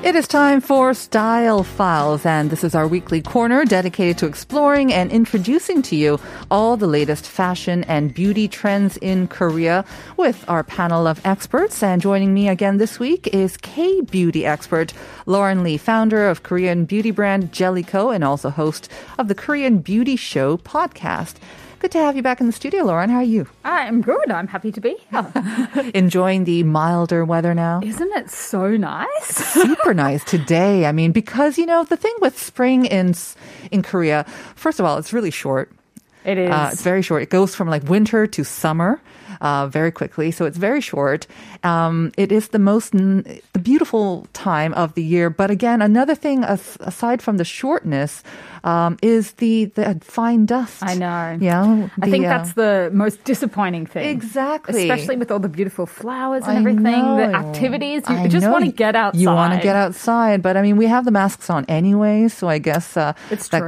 It is time for Style Files, and this is our weekly corner dedicated to exploring and introducing to you all the latest fashion and beauty trends in Korea with our panel of experts. And joining me again this week is K-beauty expert Lauren Lee, founder of Korean beauty brand Jellyco and also host of the Korean Beauty Show podcast. Good to have you back in the studio, Lauren. How are you? I'm good. I'm happy to be here. Enjoying the milder weather now? Isn't it so nice? Super nice today. I mean, because, you know, the thing with spring in Korea, first of all, it's really short. It is. It's very short. It goes from like winter to summer very quickly. So it's very short. It is the beautiful time of the year. But again, another thing aside from the shortness is the fine dust. I know. Yeah, you know, I think that's the most disappointing thing. Exactly. Especially with all the beautiful flowers and everything, the activities. You just want to get outside. You want to get outside. But I mean, we have the masks on anyway, so I guess that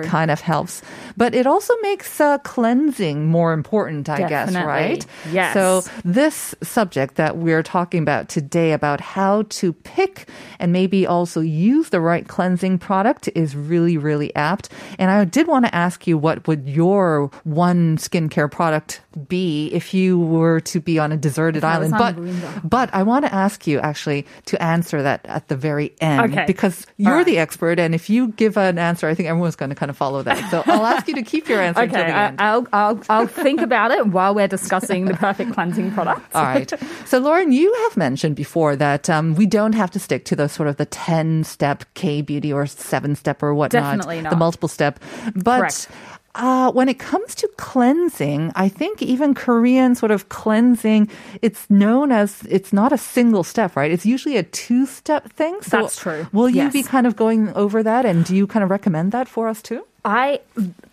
kind of helps. But it also makes cleansing more important, I guess, right? Yes. So this subject that we're talking about today about how to pick and maybe also use the right cleansing product is really, really apt. And I did want to ask you, what would your one skincare product be if you were to be on a deserted island? But I want to ask you actually to answer that at the very end, because you're the expert, and if you give an answer, I think everyone's going to kind of follow that. So I'll ask you to keep your answer until the end. I'll think about it while we're discussing the perfect cleansing products. All right. So Lauren, you have mentioned before that we don't have to stick to the sort of the 10-step K-beauty or 7-step or whatnot. Definitely not. The multiple step. But when it comes to cleansing, I think even Korean sort of cleansing, it's known as, it's not a single step, right? It's usually a 2-step thing. So that's true. Will you be kind of going over that? And do you kind of recommend that for us too? I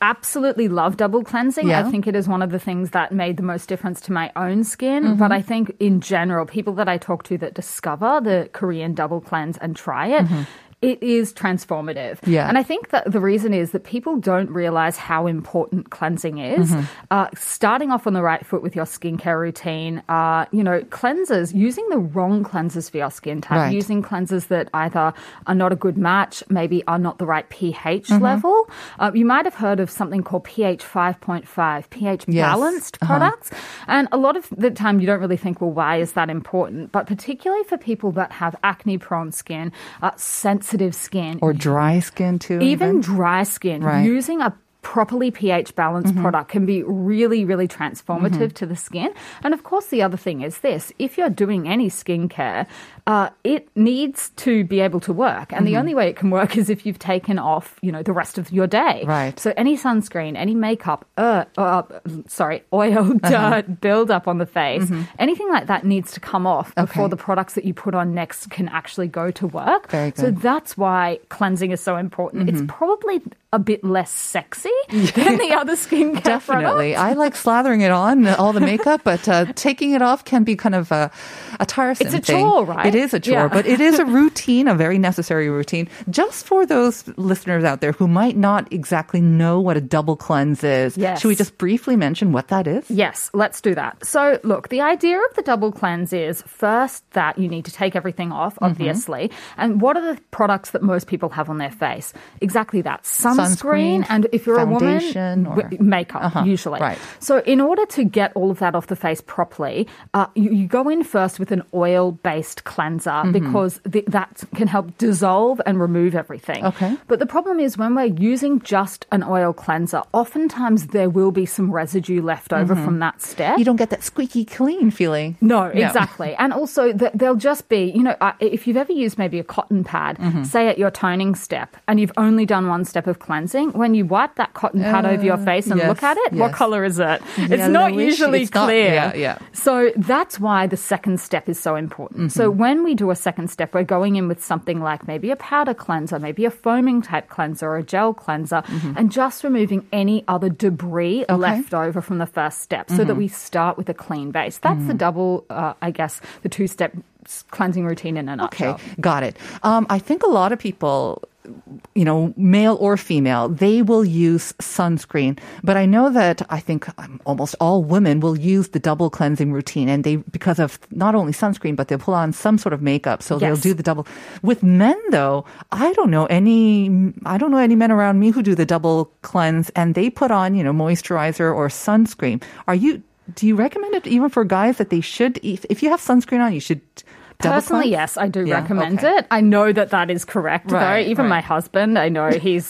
absolutely love double cleansing. Yeah. I think it is one of the things that made the most difference to my own skin. Mm-hmm. But I think in general, people that I talk to that discover the Korean double cleanse and try it, it is transformative. Yeah. And I think that the reason is that people don't realize how important cleansing is. Mm-hmm. Starting off on the right foot with your skincare routine, you know, cleansers, using the wrong cleansers for your skin type, using cleansers that either are not a good match, maybe are not the right pH level. You might have heard of something called pH 5.5, pH balanced products. And a lot of the time you don't really think, well, why is that important? But particularly for people that have acne-prone skin, sensitive skin. Or dry skin too. Even dry skin. Right. Using a properly pH balanced product can be really, really transformative to the skin. And of course, the other thing is this. If you're doing any skincare, it needs to be able to work. And the only way it can work is if you've taken off, you know, the rest of your day. Right. So any sunscreen, any makeup, oil, dirt, buildup on the face, anything like that needs to come off before the products that you put on next can actually go to work. Very good. So that's why cleansing is so important. It's probably a bit less sexy than the other skincare definitely. Products. I like slathering it on, all the makeup, but taking it off can be kind of a tiresome thing. It's a chore, right? It is a chore, but it is a routine, a very necessary routine. Just for those listeners out there who might not exactly know what a double cleanse is, should we just briefly mention what that is? Yes, let's do that. So look, the idea of the double cleanse is first that you need to take everything off, obviously, and what are the products that most people have on their face? Exactly that. Sunscreen, and if you're a woman, makeup, usually. Right. So in order to get all of that off the face properly, you go in first with an oil-based cleanser because that can help dissolve and remove everything. Okay. But the problem is when we're using just an oil cleanser, oftentimes there will be some residue left over from that step. You don't get that squeaky clean feeling. No, exactly. And also there'll just be, you know, if you've ever used maybe a cotton pad, say at your toning step, and you've only done one step of cleansing, when you wipe that cotton pad over your face and look at it, what color is it? It's not usually clear. So that's why the second step is so important. Mm-hmm. So when we do a second step, we're going in with something like maybe a powder cleanser, maybe a foaming type cleanser or a gel cleanser, and just removing any other debris left over from the first step so that we start with a clean base. That's the double, I guess, the two-step cleansing routine in a nutshell. Okay, got it. I think a lot of people, you know, male or female, they will use sunscreen. But I know that I think almost all women will use the double cleansing routine, and they, because of not only sunscreen, but they'll pull on some sort of makeup, so they'll do the double. With men, though, I don't know any men around me who do the double cleanse, and they put on, you know, moisturizer or sunscreen. Do you recommend it even for guys that they should, if you have sunscreen on, you should double cleanse? Personally, yes, I do recommend it. I know that is correct, though. Even my husband, I know he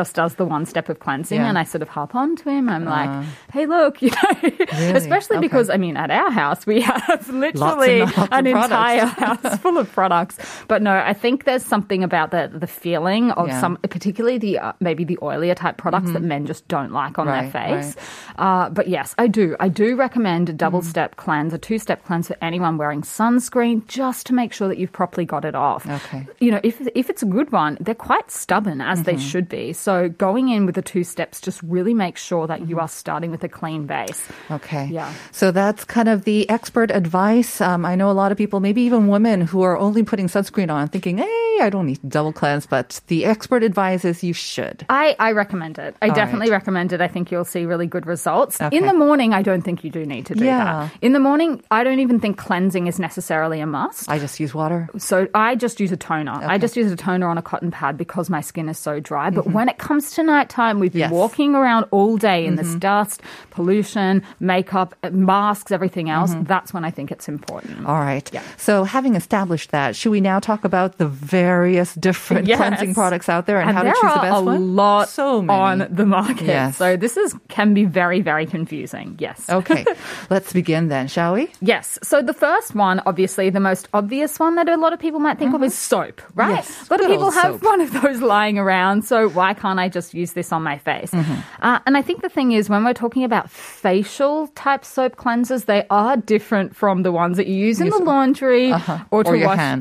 just does the one step of cleansing, and I sort of harp on to him. I'm like, hey, look, you know, really? Especially because, I mean, at our house, we have literally an entire house full of products. But no, I think there's something about the feeling of some, particularly maybe the oilier type products that men just don't like on their face. Right. But yes, I do recommend a double step cleanse, a two step cleanse for anyone wearing sunscreen, just to make sure that you've properly got it off. Okay. You know, if it's a good one, they're quite stubborn, as they should be. So going in with the two steps, just really make sure that you are starting with a clean base. Okay. Yeah. So that's kind of the expert advice. I know a lot of people, maybe even women, who are only putting sunscreen on thinking, hey, I don't need to double cleanse, but the expert advice is you should. I recommend it. I definitely recommend it. I think you'll see really good results. Okay. In the morning, I don't think you do need to do that. In the morning, I don't even think cleansing is necessarily a must. I just use water. So I just use a toner. Okay. I just use a toner on a cotton pad because my skin is so dry. But when it comes to nighttime, we've been walking around all day in this dust, pollution, makeup, masks, everything else. That's when I think it's important. All right. Yeah. So having established that, should we now talk about the various different cleansing products out there and how to choose the best one? There are a lot on the market. Yes. So this can be very, very confusing. Yes. Okay. Let's begin then, shall we? Yes. So the first one, obviously, the most obvious one that a lot of people might think of is soap, right? Yes, a lot of people have one of those lying around, so why can't I just use this on my face? And I think the thing is, when we're talking about facial type soap cleansers, they are different from the ones that you use in the laundry or to wash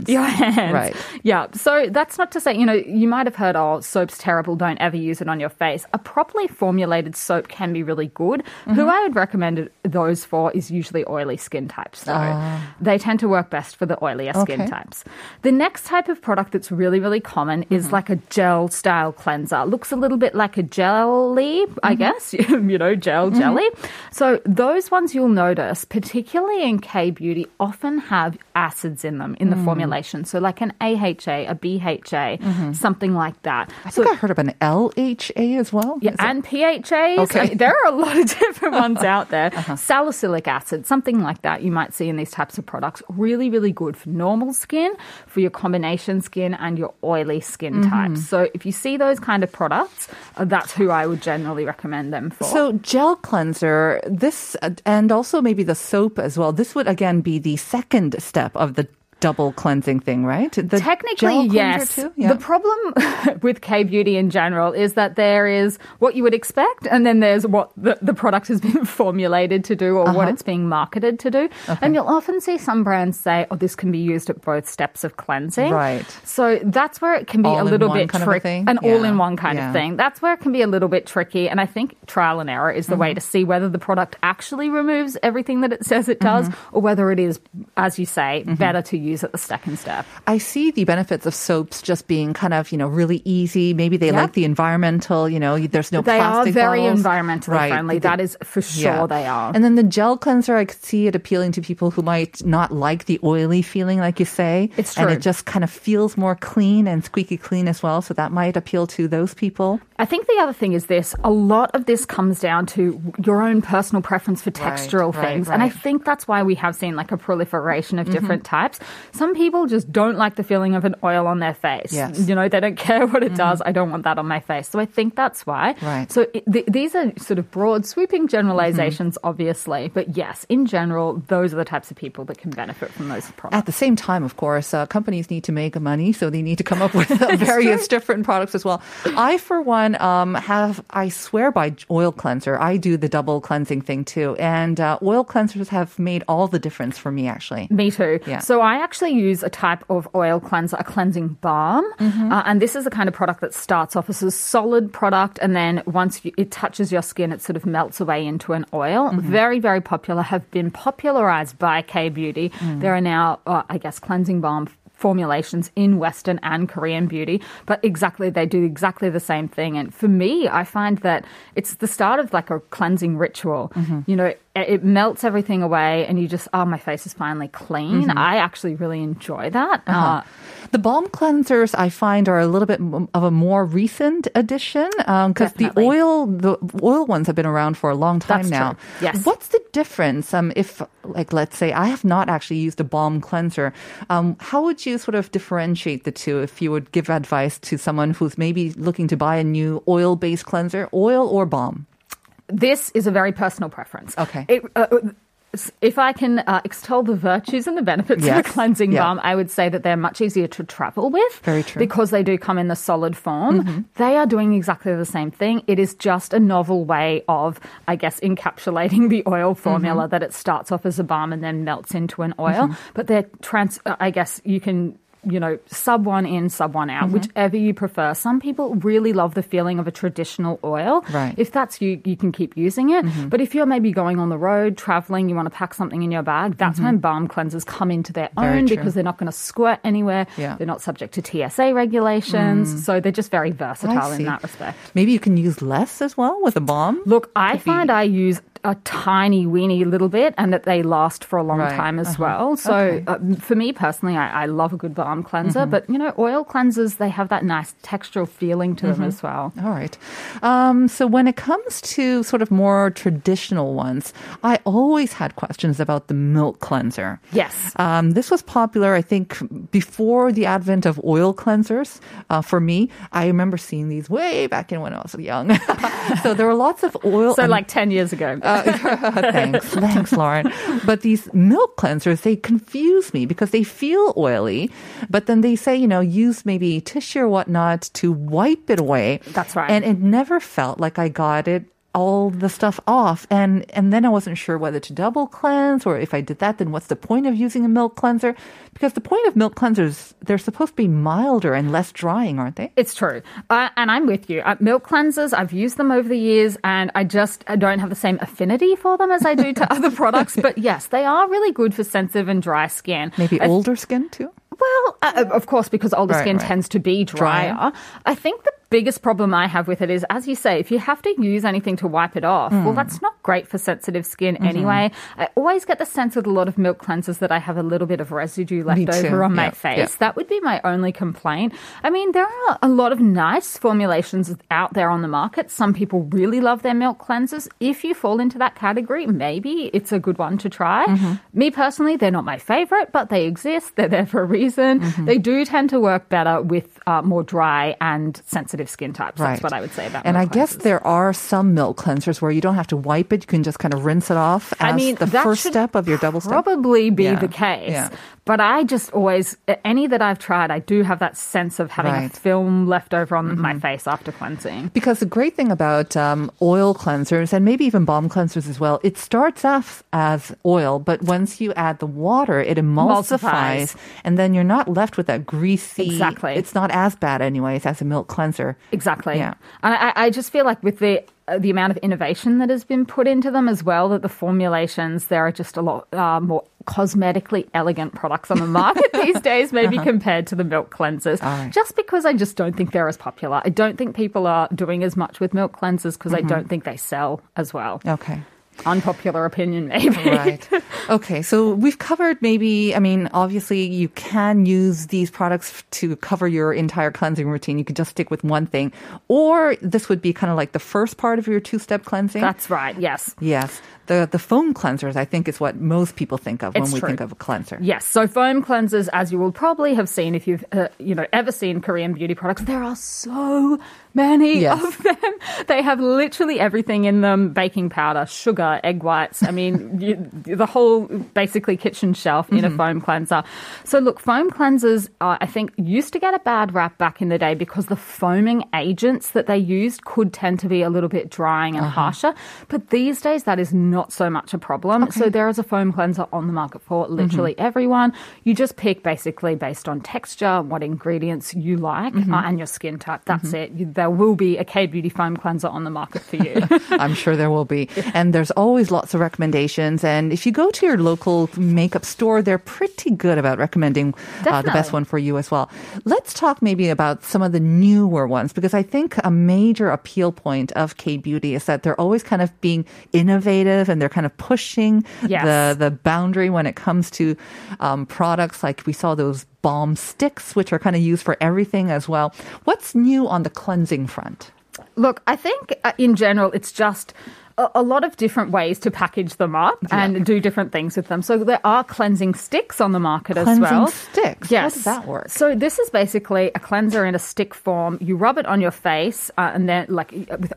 your hands. Right. Yeah, so that's not to say, you know, you might have heard, oh, soap's terrible, don't ever use it on your face. A properly formulated soap can be really good. Who I would recommend those for is usually oily skin types. So they tend to work best for the oilier skin types. The next type of product that's really, really common is like a gel style cleanser. Looks a little bit like a jelly, I guess, you know, jelly. So those ones you'll notice, particularly in K-beauty, often have acids in them in the formulation. So like an AHA, a BHA, something like that. I think I heard of an LHA as well. Yeah, and PHAs. Okay. I mean, there are a lot of different ones out there. Salicylic acid, something like that you might see in these types of products. Really, really good for normal skin, for your combination skin and your oily skin types. So if you see those kind of products, that's who I would generally recommend them for. So gel cleanser, this, and also maybe the soap as well, this would again be the second step of the double cleansing thing, right? Technically, yes. Yeah. The problem with K-beauty in general is that there is what you would expect, and then there's what the product has been formulated to do, or what it's being marketed to do. Okay. And you'll often see some brands say, oh, this can be used at both steps of cleansing. Right. So that's where it can be a little bit tricky. An all-in-one kind of thing. That's where it can be a little bit tricky, and I think trial and error is the way to see whether the product actually removes everything that it says it does, or whether it is, as you say, better to use at the second step. I see the benefits of soaps just being kind of, you know, really easy. Maybe they like the environmental, you know, there's no plastic bottles. They are very environmentally friendly. That is for sure they are. And then the gel cleanser, I could see it appealing to people who might not like the oily feeling, like you say. It's true. And it just kind of feels more clean and squeaky clean as well. So that might appeal to those people. I think the other thing is this. A lot of this comes down to your own personal preference for textural things. Right. And I think that's why we have seen like a proliferation of different types. Some people just don't like the feeling of an oil on their face. Yes. You know, they don't care what it does. I don't want that on my face. So I think that's why. Right. So these are sort of broad, sweeping generalizations, obviously. But yes, in general, those are the types of people that can benefit from those products. At the same time, of course, companies need to make money, so they need to come up with various different products as well. I, for one, one have, I swear by oil cleanser. I do the double cleansing thing too. And oil cleansers have made all the difference for me, actually. Me too. Yeah. So I actually use a type of oil cleanser, a cleansing balm. Mm-hmm. And this is the kind of product that starts off as a solid product. And then once it touches your skin, it sort of melts away into an oil. Mm-hmm. Very, very popular, have been popularized by K-Beauty. Mm-hmm. There are now, I guess, cleansing balm formulations in Western and Korean beauty, but exactly, they do exactly the same thing. And for me, I find that it's the start of like a cleansing ritual. Mm-hmm. You know, it melts everything away and you just, oh, my face is finally clean. Mm-hmm. I actually really enjoy that. Uh-huh. The balm cleansers, I find, are a little bit of a more recent addition because the oil ones have been around for a long time. That's now. True. Yes. What's the difference? If, like, let's say I have not actually used a balm cleanser, how would you sort of differentiate the two if you would give advice to someone who's maybe looking to buy a new oil-based cleanser, oil or balm? This is a very personal preference. Okay. If I can extol the virtues and the benefits of a cleansing balm, I would say that they're much easier to travel with. Very true. Because they do come in the solid form. Mm-hmm. They are doing exactly the same thing. It is just a novel way of, I guess, encapsulating the oil formula, mm-hmm. that it starts off as a balm and then melts into an oil. Mm-hmm. But they're, I guess you can, you know, sub one in, sub one out, mm-hmm. whichever you prefer. Some people really love the feeling of a traditional oil. Right. If that's you, you can keep using it. Mm-hmm. But if you're maybe going on the road, traveling, you want to pack something in your bag, that's mm-hmm. when balm cleansers come into their own, because they're not going to squirt anywhere. Yeah. They're not subject to TSA regulations. Mm. So they're just very versatile in that respect. Maybe you can use less as well with a balm? Look, I use a tiny, weeny little bit, and that they last for a long time as well. So for me personally, I love a good balm cleanser, mm-hmm. but, you know, oil cleansers, they have that nice textural feeling to mm-hmm. them as well. All right. So when it comes to sort of more traditional ones, I always had questions about the milk cleanser. Yes. This was popular, I think, before the advent of oil cleansers. For me, I remember seeing these way back in when I was young. So there were lots of oil. So like 10 years ago. Thanks, Lauren. But these milk cleansers, they confuse me because they feel oily, but then they say, you know, use maybe tissue or whatnot to wipe it away. That's right. And it never felt like I got it, all the stuff off. And then I wasn't sure whether to double cleanse, or if I did that, then what's the point of using a milk cleanser? Because the point of milk cleansers, they're supposed to be milder and less drying, aren't they? It's true. And I'm with you. Milk cleansers, I've used them over the years, and I don't have the same affinity for them as I do to other products. But yes, they are really good for sensitive and dry skin. Maybe older skin too? Well, of course, because older skin tends to be drier. I think the biggest problem I have with it is, as you say, if you have to use anything to wipe it off, well, that's not great for sensitive skin anyway. I always get the sense with a lot of milk cleansers that I have a little bit of residue left over on my face. Yeah. That would be my only complaint. I mean, there are a lot of nice formulations out there on the market. Some people really love their milk cleansers. If you fall into that category, maybe it's a good one to try. Mm-hmm. Me personally, they're not my favorite, but they exist. They're there for a reason. Mm-hmm. They do tend to work better with more dry and sensitive skin types. Right. That's what I would say about milk cleansers. Guess there are some milk cleansers where you don't have to wipe it. You can just kind of rinse it off as the first step of your double step. Probably be the case. Yeah. But I just always, any that I've tried, I do have that sense of having a film left over on mm-hmm. my face after cleansing. Because the great thing about oil cleansers, and maybe even balm cleansers as well, it starts off as oil, but once you add the water, it emulsifies. And then you're not left with that greasy. Exactly. It's not as bad anyways as a milk cleanser. Exactly. Yeah. And I just feel like with the amount of innovation that has been put into them as well, that the formulations, there are just a lot more cosmetically elegant products on the market these days, maybe compared to the milk cleansers. Right. Just because I just don't think they're as popular. I don't think people are doing as much with milk cleansers because I don't think they sell as well. Okay. Unpopular opinion, maybe. Right. Okay, so we've covered obviously you can use these products to cover your entire cleansing routine. You could just stick with one thing. Or this would be kind of like the first part of your two-step cleansing. That's right, yes. Yes. The foam cleansers, I think, is what most people think of when we think of a cleanser. Yes. So foam cleansers, as you will probably have seen if you've ever seen Korean beauty products, there are so many of them. They have literally everything in them: baking powder, sugar, cleanser, egg whites. I mean, the whole basically kitchen shelf in a foam cleanser. So look, foam cleansers, I think, used to get a bad rap back in the day because the foaming agents that they used could tend to be a little bit drying and harsher. But these days, that is not so much a problem. Okay. So there is a foam cleanser on the market for literally everyone. You just pick basically based on texture, what ingredients you like, and your skin type. That's it. There will be a K-Beauty foam cleanser on the market for you. I'm sure there will be. And there's always lots of recommendations. And if you go to your local makeup store, they're pretty good about recommending the best one for you as well. Let's talk maybe about some of the newer ones, because I think a major appeal point of K-Beauty is that they're always kind of being innovative and they're kind of pushing the boundary when it comes to products. Like we saw those balm sticks, which are kind of used for everything as well. What's new on the cleansing front? Look, I think in general, it's just a lot of different ways to package them up and do different things with them. So there are cleansing sticks on the market as well. Cleansing sticks? Yes. How does that work? So this is basically a cleanser in a stick form. You rub it on your face and then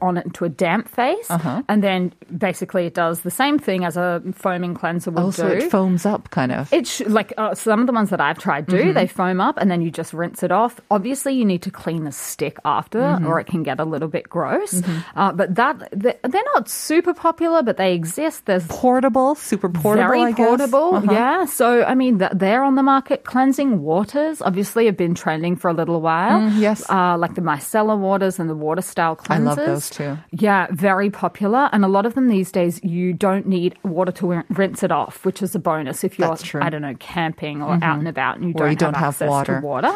on it into a damp face. And then basically it does the same thing as a foaming cleanser would do. So it foams up kind of. Some of the ones that I've tried do. They foam up and then you just rinse it off. Obviously you need to clean the stick after or it can get a little bit gross. But they're not super popular, but they exist. There's super portable, very portable, I guess. Yeah. So, I mean, they're on the market. Cleansing waters, obviously, have been trending for a little while. Yes. Like the micellar waters and the water style cleansers. I love those too. Yeah, very popular. And a lot of them these days, you don't need water to rinse it off, which is a bonus if you're, I don't know, camping or out and about and you don't have access to water.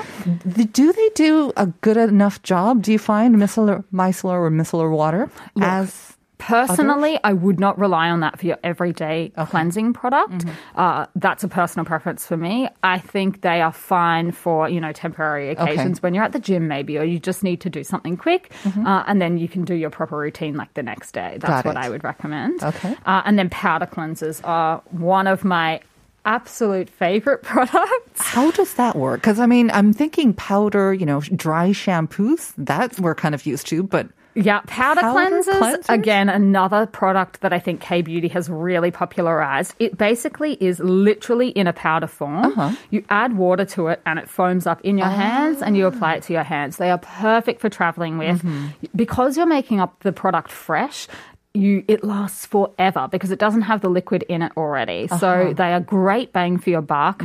Do they do a good enough job, do you find, micellar water? Look, personally, I would not rely on that for your everyday cleansing product. That's a personal preference for me. I think they are fine for, temporary occasions when you're at the gym maybe, or you just need to do something quick, and then you can do your proper routine like the next day. That's what I would recommend. Okay. And then powder cleansers are one of my absolute favorite products. How does that work? Because, I'm thinking powder, dry shampoos, that we're kind of used to, but... Yeah, powder cleansers, again, another product that I think K-Beauty has really popularized. It basically is literally in a powder form. You add water to it and it foams up in your hands and you apply it to your hands. They are perfect for traveling with. Because you're making up the product fresh, it lasts forever because it doesn't have the liquid in it already. So they are great bang for your buck.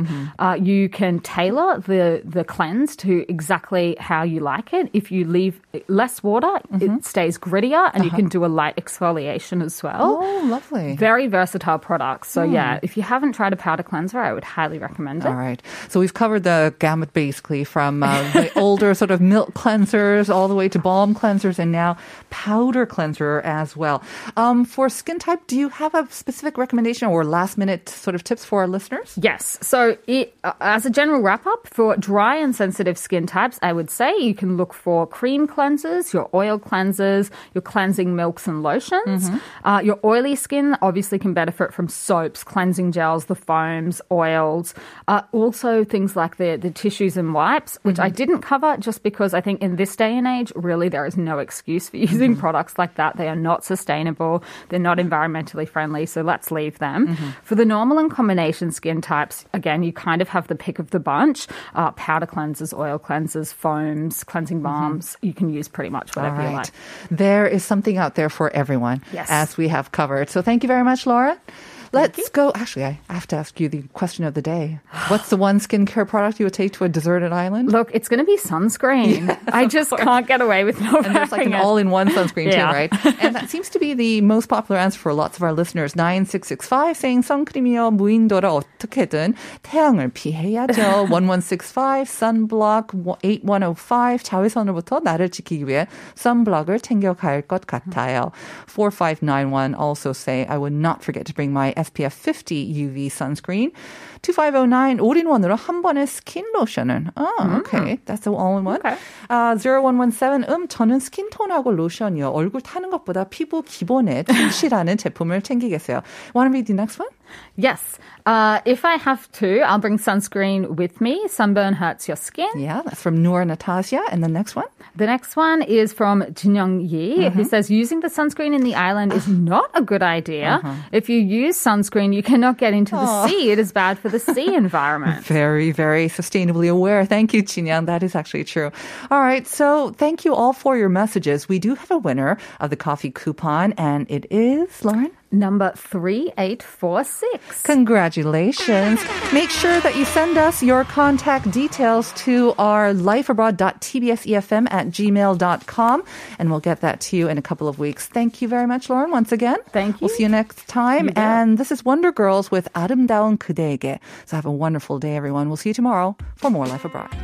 You can tailor the cleanse to exactly how you like it. If you leave less water, it stays grittier, and you can do a light exfoliation as well. Oh, lovely. Very versatile products. So if you haven't tried a powder cleanser, I would highly recommend it. All right. So we've covered the gamut basically from the older sort of milk cleansers all the way to balm cleansers and now powder cleanser as well. For skin type, do you have a specific recommendation or last-minute sort of tips for our listeners? Yes. So as a general wrap-up, for dry and sensitive skin types, I would say you can look for cream cleansers, your oil cleansers, your cleansing milks and lotions. Your oily skin obviously can benefit from soaps, cleansing gels, the foams, oils. Also things like the tissues and wipes, which I didn't cover just because I think in this day and age, really there is no excuse for using products like that. They are not sustainable. They're not environmentally friendly, so let's leave them. For the normal and combination skin types, again, you kind of have the pick of the bunch. Powder cleansers, oil cleansers, foams, cleansing balms. You can use pretty much whatever you like. There is something out there for everyone, as we have covered. So thank you very much, Laura. Let's go. Actually, I have to ask you the question of the day. What's the one skincare product you would take to a deserted island? Look, it's going to be sunscreen. Yes, I just can't get away with not wearing it. And there's like an all-in-one sunscreen too, right? And that seems to be the most popular answer for lots of our listeners. 9665 saying 선크림이여 무인도라 어떻게든 태양을 피해야죠. 1165 sunblock 8105 자외선으로부터 나를 지키기 위해 sunblock을 챙겨갈 것 같아요. 4591 also say I would not forget to bring my SPF 50 UV sunscreen. 2509 all-in-one으로 한 번에 스킨 로션은. Oh, okay. That's the all-in-one. Okay. 0117 저는 스킨톤하고 로션이요. 얼굴 타는 것보다 피부 기본에 충실하는 제품을 챙기겠어요. Want to read the next one? Yes. If I have to, I'll bring sunscreen with me. Sunburn hurts your skin. Yeah, that's from Noor Natasha. And the next one? The next one is from Jinyoung Yi, who says, using the sunscreen in the island is not a good idea. If you use sunscreen, you cannot get into the sea. It is bad for the sea environment. Very, very sustainably aware. Thank you, Jinyoung. That is actually true. All right. So thank you all for your messages. We do have a winner of the coffee coupon, and it is, Lauren? Number 3846. Congratulations. Make sure that you send us your contact details to our lifeabroad.tbsefm@gmail.com, and we'll get that to you in a couple of weeks. Thank you very much, Lauren, once again. Thank you. We'll see you next time. And this is Wonder Girls with 아름다운 그대에게. So have a wonderful day, everyone. We'll see you tomorrow for more Life Abroad.